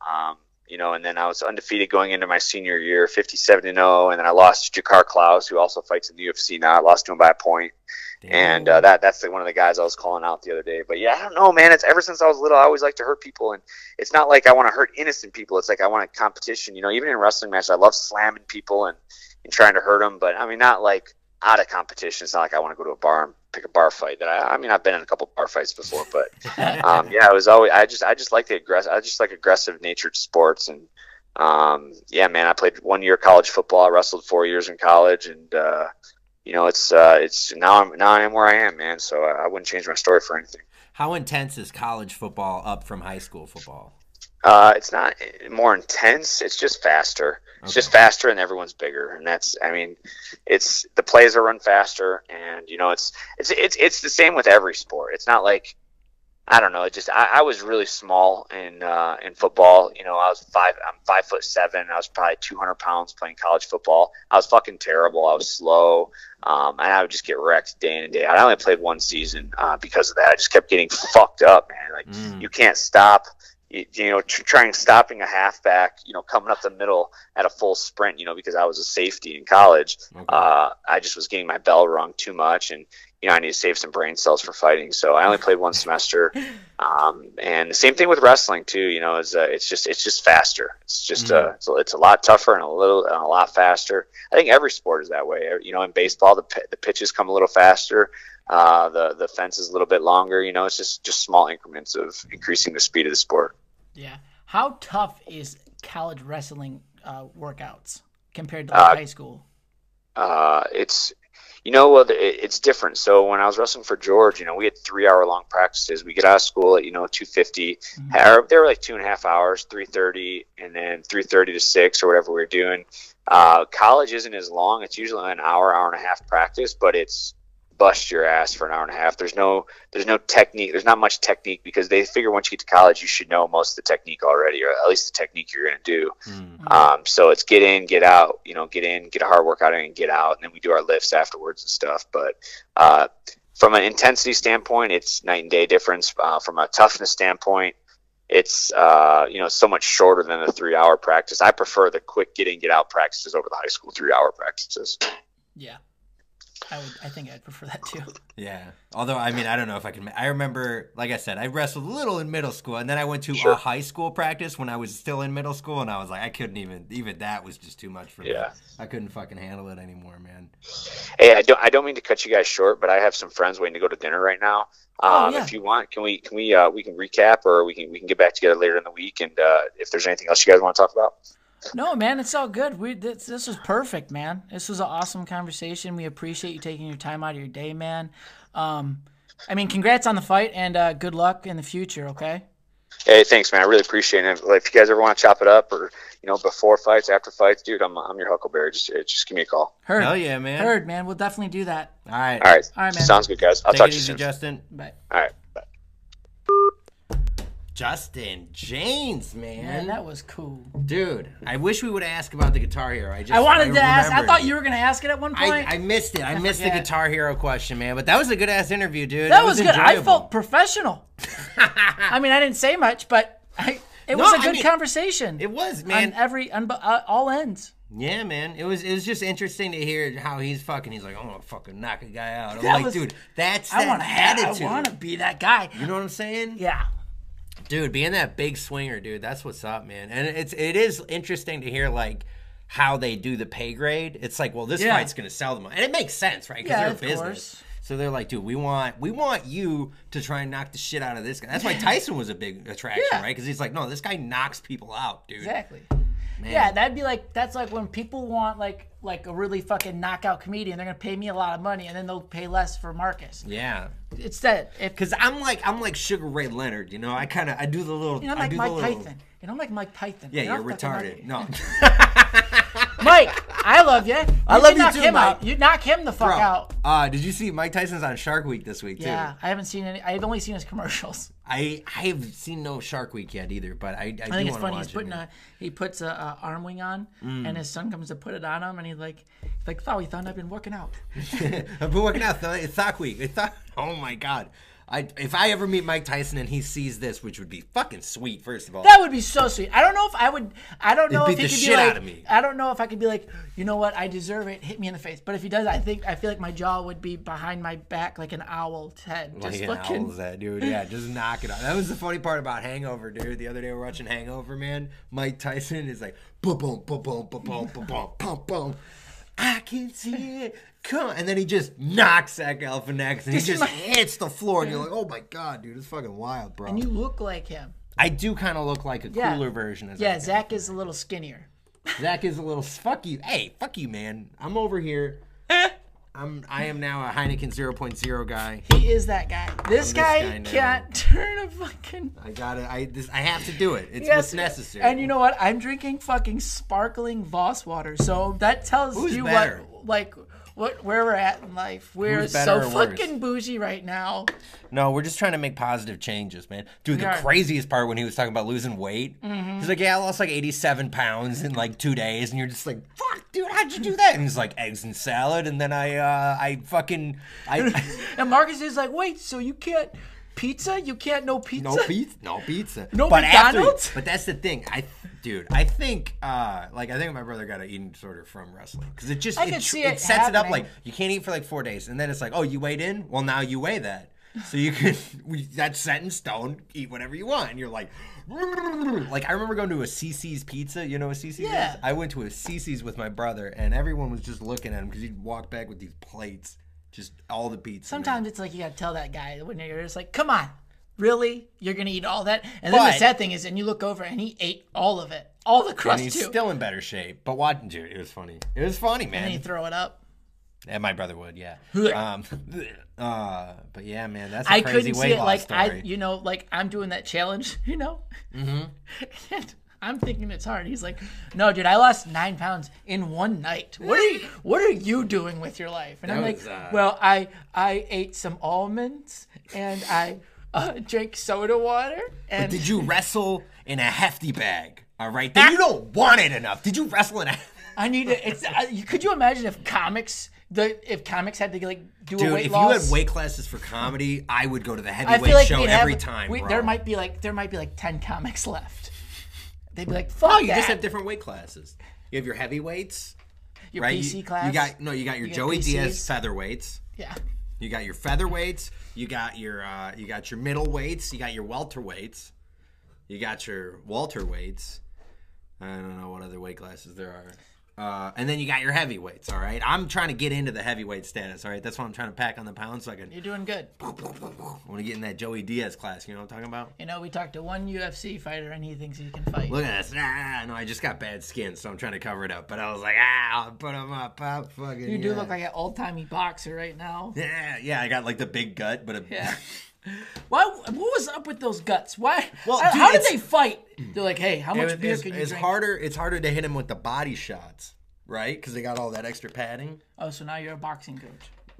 You know, and then I was undefeated going into my senior year, 57-0, and then I lost to Jakar Klaus, who also fights in the UFC now. I lost to him by a point. Damn. And that's one of the guys I was calling out the other day. But, yeah, I don't know, man. It's ever since I was little, I always like to hurt people. And it's not like I want to hurt innocent people. It's like I want a competition. You know, even in wrestling matches, I love slamming people and trying to hurt them. But, I mean, not like out of competition. It's not like I want to go to a bar and pick a bar fight. I've been in a couple bar fights before. But, yeah, it was always – I just like the aggressive – I just like aggressive-natured sports. And, yeah, man, I played 1 year college football. I wrestled 4 years in college. And, you know, it's now I am where I am, man. So I wouldn't change my story for anything. How intense is college football up from high school football? It's not more intense. It's just faster. Okay. It's just faster, and everyone's bigger. And that's, I mean, it's the plays are run faster, and you know, it's the same with every sport. It's not like I don't know. It just, I was really small in football. You know, I'm 5'7". I was probably 200 pounds playing college football. I was fucking terrible. I was slow. And I would just get wrecked day in and day out. I only played one season, because of that. I just kept getting fucked up, man. Like, you can't stop. You know, stopping a halfback, you know, coming up the middle at a full sprint, you know, because I was a safety in college. Okay. I just was getting my bell rung too much, and, you know, I need to save some brain cells for fighting. So I only played one semester. And the same thing with wrestling too, you know, is, it's just faster. It's just, it's a lot tougher and a lot faster. I think every sport is that way. You know, in baseball, the pitches come a little faster. The fence is a little bit longer. You know, it's just small increments of increasing the speed of the sport. Yeah. How tough is college wrestling workouts compared to high school? It's different. So when I was wrestling for George, you know, we had 3-hour-long practices. We get out of school at, you know, 2:50. They were like 2.5 hours, 3:30, and then 3:30 to 6 or whatever we were doing. College isn't as long. It's usually an hour, hour and a half practice, but it's bust your ass for an hour and a half. There's no technique. There's not much technique because they figure once you get to college, you should know most of the technique already, or at least the technique you're going to do. So it's get in, get out, you know, get in, get a hard workout in, and get out. And then we do our lifts afterwards and stuff. But, from an intensity standpoint, it's night and day difference. From a toughness standpoint, it's, you know, so much shorter than the 3-hour practice. I prefer the quick get in, get out practices over the high school 3-hour practices. Yeah. I think I'd prefer that too. Yeah. Although, I mean, I don't know if I can. I remember, like I said, I wrestled a little in middle school, and then I went to a high school practice when I was still in middle school, and I was like, I couldn't even that was just too much for me. I couldn't fucking handle it anymore, man. Hey, I don't mean to cut you guys short, but I have some friends waiting to go to dinner right now. If you want, can we recap, or we can get back together later in the week, and if there's anything else you guys want to talk about. No, man, it's all good. This was perfect, man. This was an awesome conversation. We appreciate you taking your time out of your day, man. I mean, congrats on the fight, and good luck in the future, okay? Hey, thanks, man. I really appreciate it. Like, if you guys ever want to chop it up, or, you know, before fights, after fights, dude, I'm your huckleberry. Just give me a call. Heard. Hell yeah, man. Heard, man. We'll definitely do that. All right, man. Sounds good, guys. I'll talk to you soon. Justin. Bye. All right. Justin James, man, that was cool, dude. I wish we would ask about the Guitar Hero. I wanted to ask. I thought you were gonna ask it at one point. I missed it. I missed the Guitar Hero question, man. But that was a good ass interview, dude. That was good. Enjoyable. I felt professional. I mean, I didn't say much, but it was a good conversation. It was, man. On all ends. Yeah, man. It was just interesting to hear how he's like, I'm gonna fucking knock a guy out. Dude, that's that attitude. I want to be that guy. You know what I'm saying? Yeah. Dude, being that big swinger, dude, that's what's up, man. And it is interesting to hear, like, how they do the pay grade. It's like, well, this fight's going to sell them. And it makes sense, right? Because they're a business. Course. So they're like, dude, we want you to try and knock the shit out of this guy. That's why Tyson was a big attraction, right? Because he's like, no, this guy knocks people out, dude. Exactly. Man. Yeah, that's like when people want, like a really fucking knockout comedian, they're gonna pay me a lot of money, and then they'll pay less for Marcus. Yeah, it's that. Because I'm like Sugar Ray Leonard, you know. I do the little. You know, like Mike Tyson. You know, like Mike Tyson. Yeah, you're retarded. No. Mike, I love you. I love you too, him Mike. Out. You knock him the fuck out. Did you see Mike Tyson's on Shark Week this week too? Yeah, I haven't seen any. I've only seen his commercials. I have seen no Shark Week yet either, but I think it's funny. He puts a arm wing on, and his son comes to put it on him, and he's like, Thon, I've been working out. I've been working out, Thon. It's Sock Week. Oh my God. If I ever meet Mike Tyson and he sees this, which would be fucking sweet, first of all. That would be so sweet. I don't know if I would. I don't know if he could be like. Out of me. I don't know if I could be like, you know what? I deserve it. Hit me in the face. But if he does, I feel like my jaw would be behind my back like an owl's head. Just like an owl's head, dude. Yeah, just knock it out. That was the funny part about Hangover, dude. The other day we were watching Hangover, man. Mike Tyson is like, boom, boom, boom, boom, boom, boom, boom, boom, boom, boom. I can see it. Come on. And then he just knocks Zach Galifianakis, and he just hits the floor, and you're like, oh my God, dude, it's fucking wild, bro. And you look like him. I do kind of look like a cooler version of Zach. Yeah, Zach is a little skinnier. Zach is a little, fuck you. Hey, fuck you, man. I'm over here. I am now a Heineken 0.0 guy. He is that guy. This guy can't turn a fucking. I have to do it. It's what's necessary. And you know what? I'm drinking fucking sparkling Voss water, so that tells you what. Like where we're at in life. We're so fucking bougie right now. No, we're just trying to make positive changes, man. Dude, the craziest part when he was talking about losing weight, he's like, yeah, I lost like 87 pounds in like 2 days. And you're just like, fuck, dude, how'd you do that? And he's like, eggs and salad. And then I fucking... and Marcus is like, wait, so you can't... Pizza? You can't no pizza. No McDonald's? But that's the thing. I think my brother got an eating disorder from wrestling. Because it just it sets it up like you can't eat for like 4 days. And then it's like, oh, you weighed in? Well, now you weigh that. So you can, that's set in stone, eat whatever you want. And you're like, I remember going to a CC's Pizza. You know what CC's is? I went to a CC's with my brother and everyone was just looking at him because he'd walk back with these plates. Just all the pizza. Sometimes it's like you gotta tell that guy when you're just like, come on, really? You're gonna eat all that? And then the sad thing is, and you look over and he ate all of it. All the crust, and he's still in better shape. But watching it, it was funny. It was funny, man. And then he'd throw it up. And my brother would, yeah. But yeah, man, that's a crazy weight loss story. I couldn't see it, like I'm doing that challenge, you know? Mm-hmm. I'm thinking it's hard. He's like, no, dude, I lost 9 pounds in one night. What are you doing with your life? And I'm like, well, I ate some almonds and I drank soda water. And... But did you wrestle in a hefty bag? All right. Then you don't want it enough. Did you wrestle in a... Could you imagine if comics... If comics had to like do a weight loss, dude, if you had weight classes for comedy, I would go to the heavyweight show every time. There might be like 10 comics left. They'd be like, fuck that. You just have different weight classes. You have your heavyweights. Your PC class. You got your Joey Diaz featherweights. Yeah. You got your featherweights. You got your middleweights. You got your welterweights. You got your welterweights. I don't know what other weight classes there are. And then you got your heavyweights, all right? I'm trying to get into the heavyweight status, all right? That's why I'm trying to pack on the pounds so I can... You're doing good. I want to get in that Joey Diaz class, you know what I'm talking about? You know, we talked to one UFC fighter and he thinks he can fight. Look at this. No, I just got bad skin, so I'm trying to cover it up. But I was like, I'll put him up. You do look like an old-timey boxer right now. Yeah, I got like the big gut, but... Why? What was up with those guts? Why? Well, dude, how did they fight? They're like, hey, how much beer can you drink? It's harder to hit him with the body shots, right? Because they got all that extra padding. Oh, so now you're a boxing coach.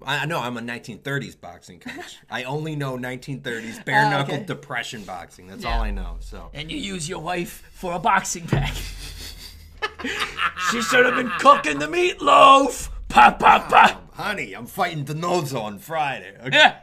I know. I'm a 1930s boxing coach. I only know 1930s bare-knuckle depression boxing. That's all I know. So. And you use your wife for a boxing bag. She should have been cooking the meatloaf. Pop, pop, pop. Honey, I'm fighting Denozo on Friday. Okay? Yeah.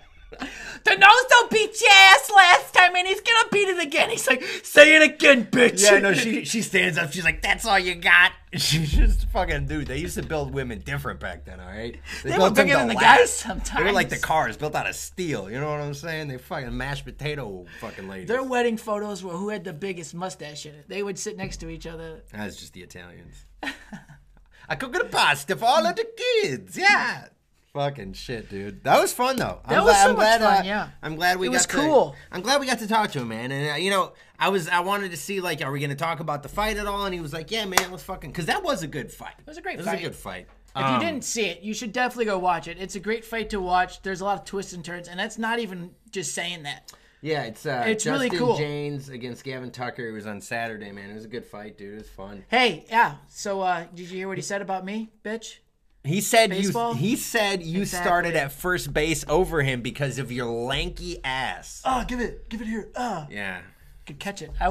Denozo beat your ass last time and he's gonna beat it again. He's like, say it again, bitch. Yeah, no, she stands up. She's like, that's all you got. She's just fucking, dude, they used to build women different back then, all right? They were bigger than the guys sometimes. They were like the cars built out of steel. You know what I'm saying? They fucking mashed potato fucking ladies. Their wedding photos were who had the biggest mustache in it. They would sit next to each other. That's just the Italians. I cook the pasta for all of the kids. Yeah. Fucking shit, dude. That was fun, though. I'm glad we got to talk to him, man. And, you know, I wanted to see, like, are we going to talk about the fight at all? And he was like, yeah, man, let's fucking... Because that was a good fight. It was a great fight. It was a good fight. If you didn't see it, you should definitely go watch it. It's a great fight to watch. There's a lot of twists and turns, and that's not even just saying that. Yeah, it's Justin really cool. James against Gavin Tucker. It was on Saturday, man. It was a good fight, dude. It was fun. Hey, yeah. So, did you hear what he said about me, bitch? He said you started at first base over him because of your lanky ass. Oh, give it here. Yeah. Could catch it. I'm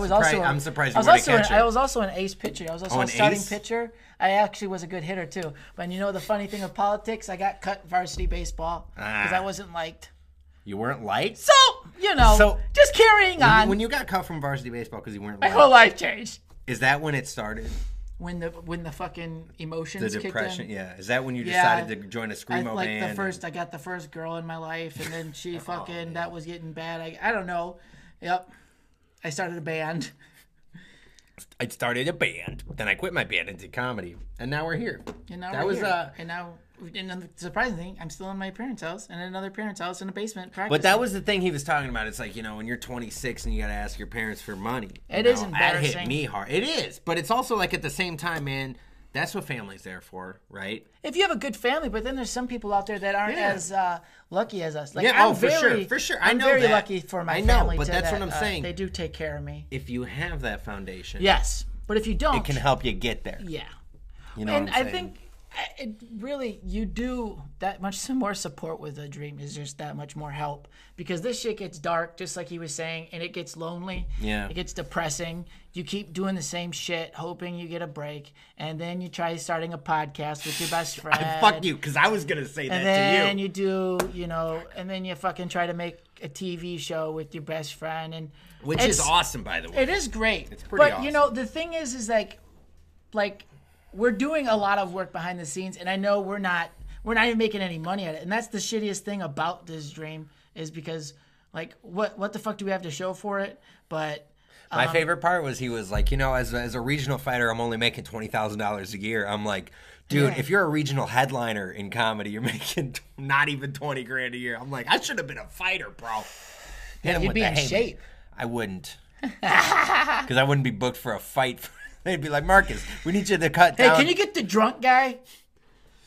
surprised you weren't catch it. I was also an ace pitcher. I was also a starting pitcher. I actually was a good hitter too. But you know the funny thing of politics, I got cut in varsity baseball because I wasn't liked. You weren't liked? So, you know, just carrying on. When you got cut from varsity baseball because you weren't liked. My whole life changed. Is that when it started? When the fucking emotions, the depression, kicked in. Yeah, is that when you decided to join a screamo band? I got the first girl in my life, and then she that was getting bad. I don't know. Yep, I started a band. Then I quit my band and did comedy, and now we're here. And now and the surprising thing, I'm still in my parents' house and another parents' house in a basement practicing. But that was the thing he was talking about. It's like, you know, when you're 26 and you got to ask your parents for money. It is embarrassing. That hit me hard. It is. But it's also like at the same time, man, that's what family's there for, right? If you have a good family, but then there's some people out there that aren't as lucky as us. Like, for sure. I'm very lucky for my family. But that's what I'm saying. They do take care of me. If you have that foundation. Yes. But if you don't. It can help you get there. Yeah. You know what I'm saying? I think... it really, you do that much more support with a dream is just that much more help, because this shit gets dark, just like he was saying, and it gets lonely. Yeah. It gets depressing. You keep doing the same shit, hoping you get a break, and then you try starting a podcast with your best friend. Fuck you, because I was going to say that to you. And then you do, you know, and then you fucking try to make a TV show with your best friend. And which is awesome, by the way. It is great. It's pretty awesome. But, you know, the thing is like, we're doing a lot of work behind the scenes, and I know we're not even making any money at it. And that's the shittiest thing about this dream, is because like what the fuck do we have to show for it? But my favorite part was he was like, you know, as a regional fighter, I'm only making $20,000 a year. I'm like, dude, if you're a regional headliner in comedy, you're making not even 20 grand a year. I'm like, I should have been a fighter, bro. Yeah, you'd be in shape. I wouldn't, because I wouldn't be booked for a fight. They'd be like, Marcus, we need you to cut down. Hey, can you get the drunk guy?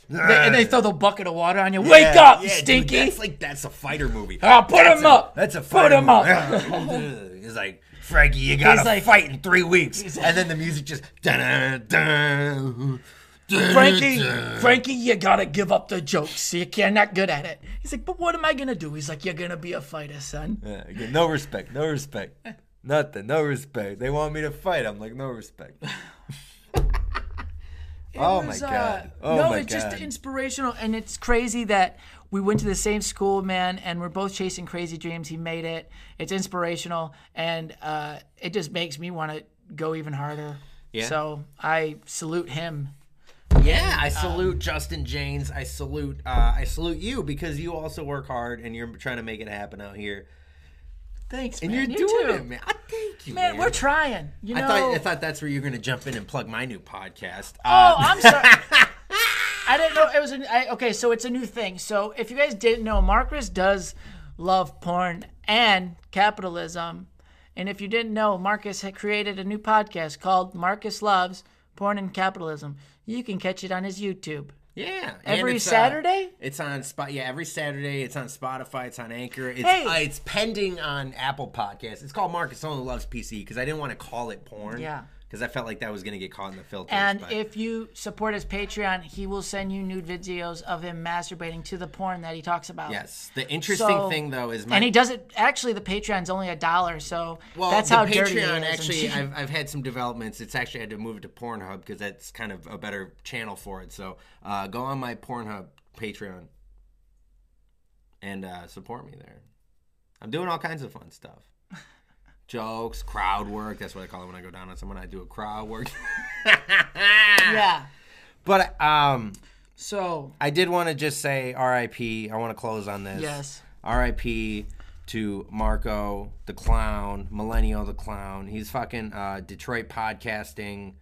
And they throw the bucket of water on you. Yeah, wake up, stinky. Dude, that's a fighter movie. Oh, put him up. That's a fighter movie. Put him up. He's like, Frankie, you got to fight in 3 weeks. Like, and then the music just... Frankie, you got to give up the jokes. You're not good at it. He's like, but what am I going to do? He's like, you're going to be a fighter, son. Yeah, again, no respect, no respect. Nothing, no respect. They want me to fight. I'm like, no respect. Oh my God. It's just inspirational. And it's crazy that we went to the same school, man, and we're both chasing crazy dreams. He made it. It's inspirational. And it just makes me want to go even harder. Yeah. So I salute him. Yeah, I salute Justin James. I salute you, because you also work hard and you're trying to make it happen out here. Thanks, man. And you're doing it, man. I thank you, man. We're trying. You know, I thought that's where you're going to jump in and plug my new podcast. Oh, I'm sorry. I didn't know it was okay. So it's a new thing. So if you guys didn't know, Marcus does love porn and capitalism. And if you didn't know, Marcus had created a new podcast called Marcus Loves Porn and Capitalism. You can catch it on his YouTube. Yeah, every Saturday. It's on spot. Yeah, every Saturday. It's on Spotify. It's on Anchor. It's pending on Apple Podcasts. It's called Marcus Only Loves PC, because I didn't want to call it porn. Yeah, because I felt like that was going to get caught in the filters. And if you support his Patreon, he will send you nude videos of him masturbating to the porn that he talks about. Yes, the interesting thing though is, and he does it. Actually, the Patreon's only $1, so that's how dirty it is. Actually, I've had some developments. It's actually had to move it to Pornhub, because that's kind of a better channel for it. So go on my Pornhub Patreon and support me there. I'm doing all kinds of fun stuff. Jokes, crowd work. That's what I call it when I go down on someone. I do a crowd work. Yeah. But so I did want to just say R.I.P. I want to close on this. Yes. R.I.P. to Marco the Clown, Millennial the Clown. He's fucking Detroit podcasting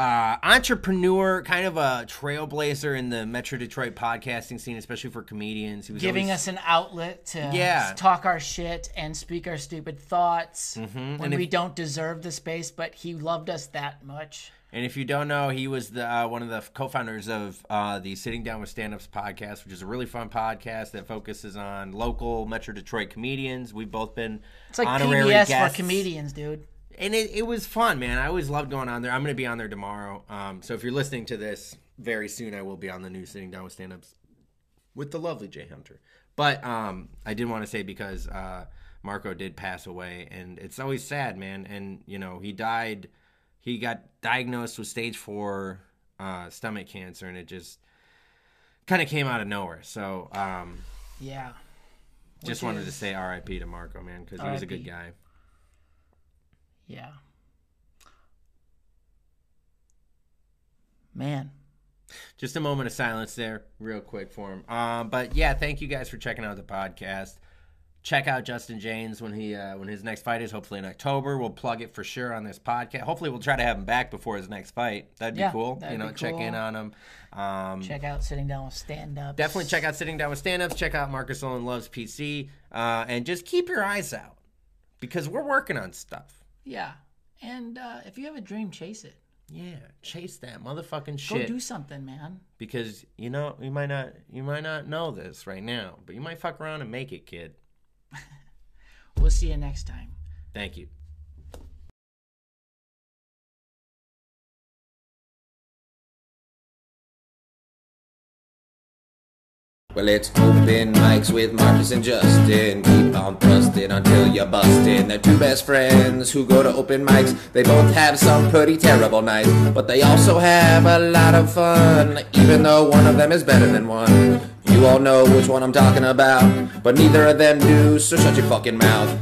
entrepreneur, kind of a trailblazer in the Metro Detroit podcasting scene, especially for comedians. He was giving us an outlet to talk our shit and speak our stupid thoughts when we don't deserve the space, but he loved us that much. And if you don't know, he was the one of the co-founders of the Sitting Down with Standups podcast, which is a really fun podcast that focuses on local Metro Detroit comedians. We've both been honorary guests. It's like PBS for comedians, dude. And it was fun, man. I always loved going on there. I'm going to be on there tomorrow. So if you're listening to this very soon, I will be on the new Sitting Down with Stand-Ups with the lovely Jay Hunter. But I did want to say, because Marco did pass away, and it's always sad, man. And, you know, he died. He got diagnosed with stage 4 stomach cancer, and it just kind of came out of nowhere. So, yeah. Just wanted to say R.I.P. to Marco, man, because he was a good guy. Yeah. Man. Just a moment of silence there, real quick for him. But yeah, thank you guys for checking out the podcast. Check out Justin James when he when his next fight is, hopefully in October. We'll plug it for sure on this podcast. Hopefully we'll try to have him back before his next fight. That'd be cool. That'd be cool. Check in on him. Check out Sitting Down with Stand-Ups. Definitely check out Sitting Down with Stand-Ups. Check out Marcus Olin Loves PC. And just keep your eyes out, because we're working on stuff. Yeah, and if you have a dream, chase it. Yeah, chase that motherfucking shit. Go do something, man. Because, you know, you might not know this right now, but you might fuck around and make it, kid. We'll see you next time. Thank you. Well, it's open mics with Marcus and Justin. Keep on thrusting until you're busting. They're two best friends who go to open mics. They both have some pretty terrible nights, but they also have a lot of fun, even though one of them is better than one. You all know which one I'm talking about, but neither of them do, so shut your fucking mouth.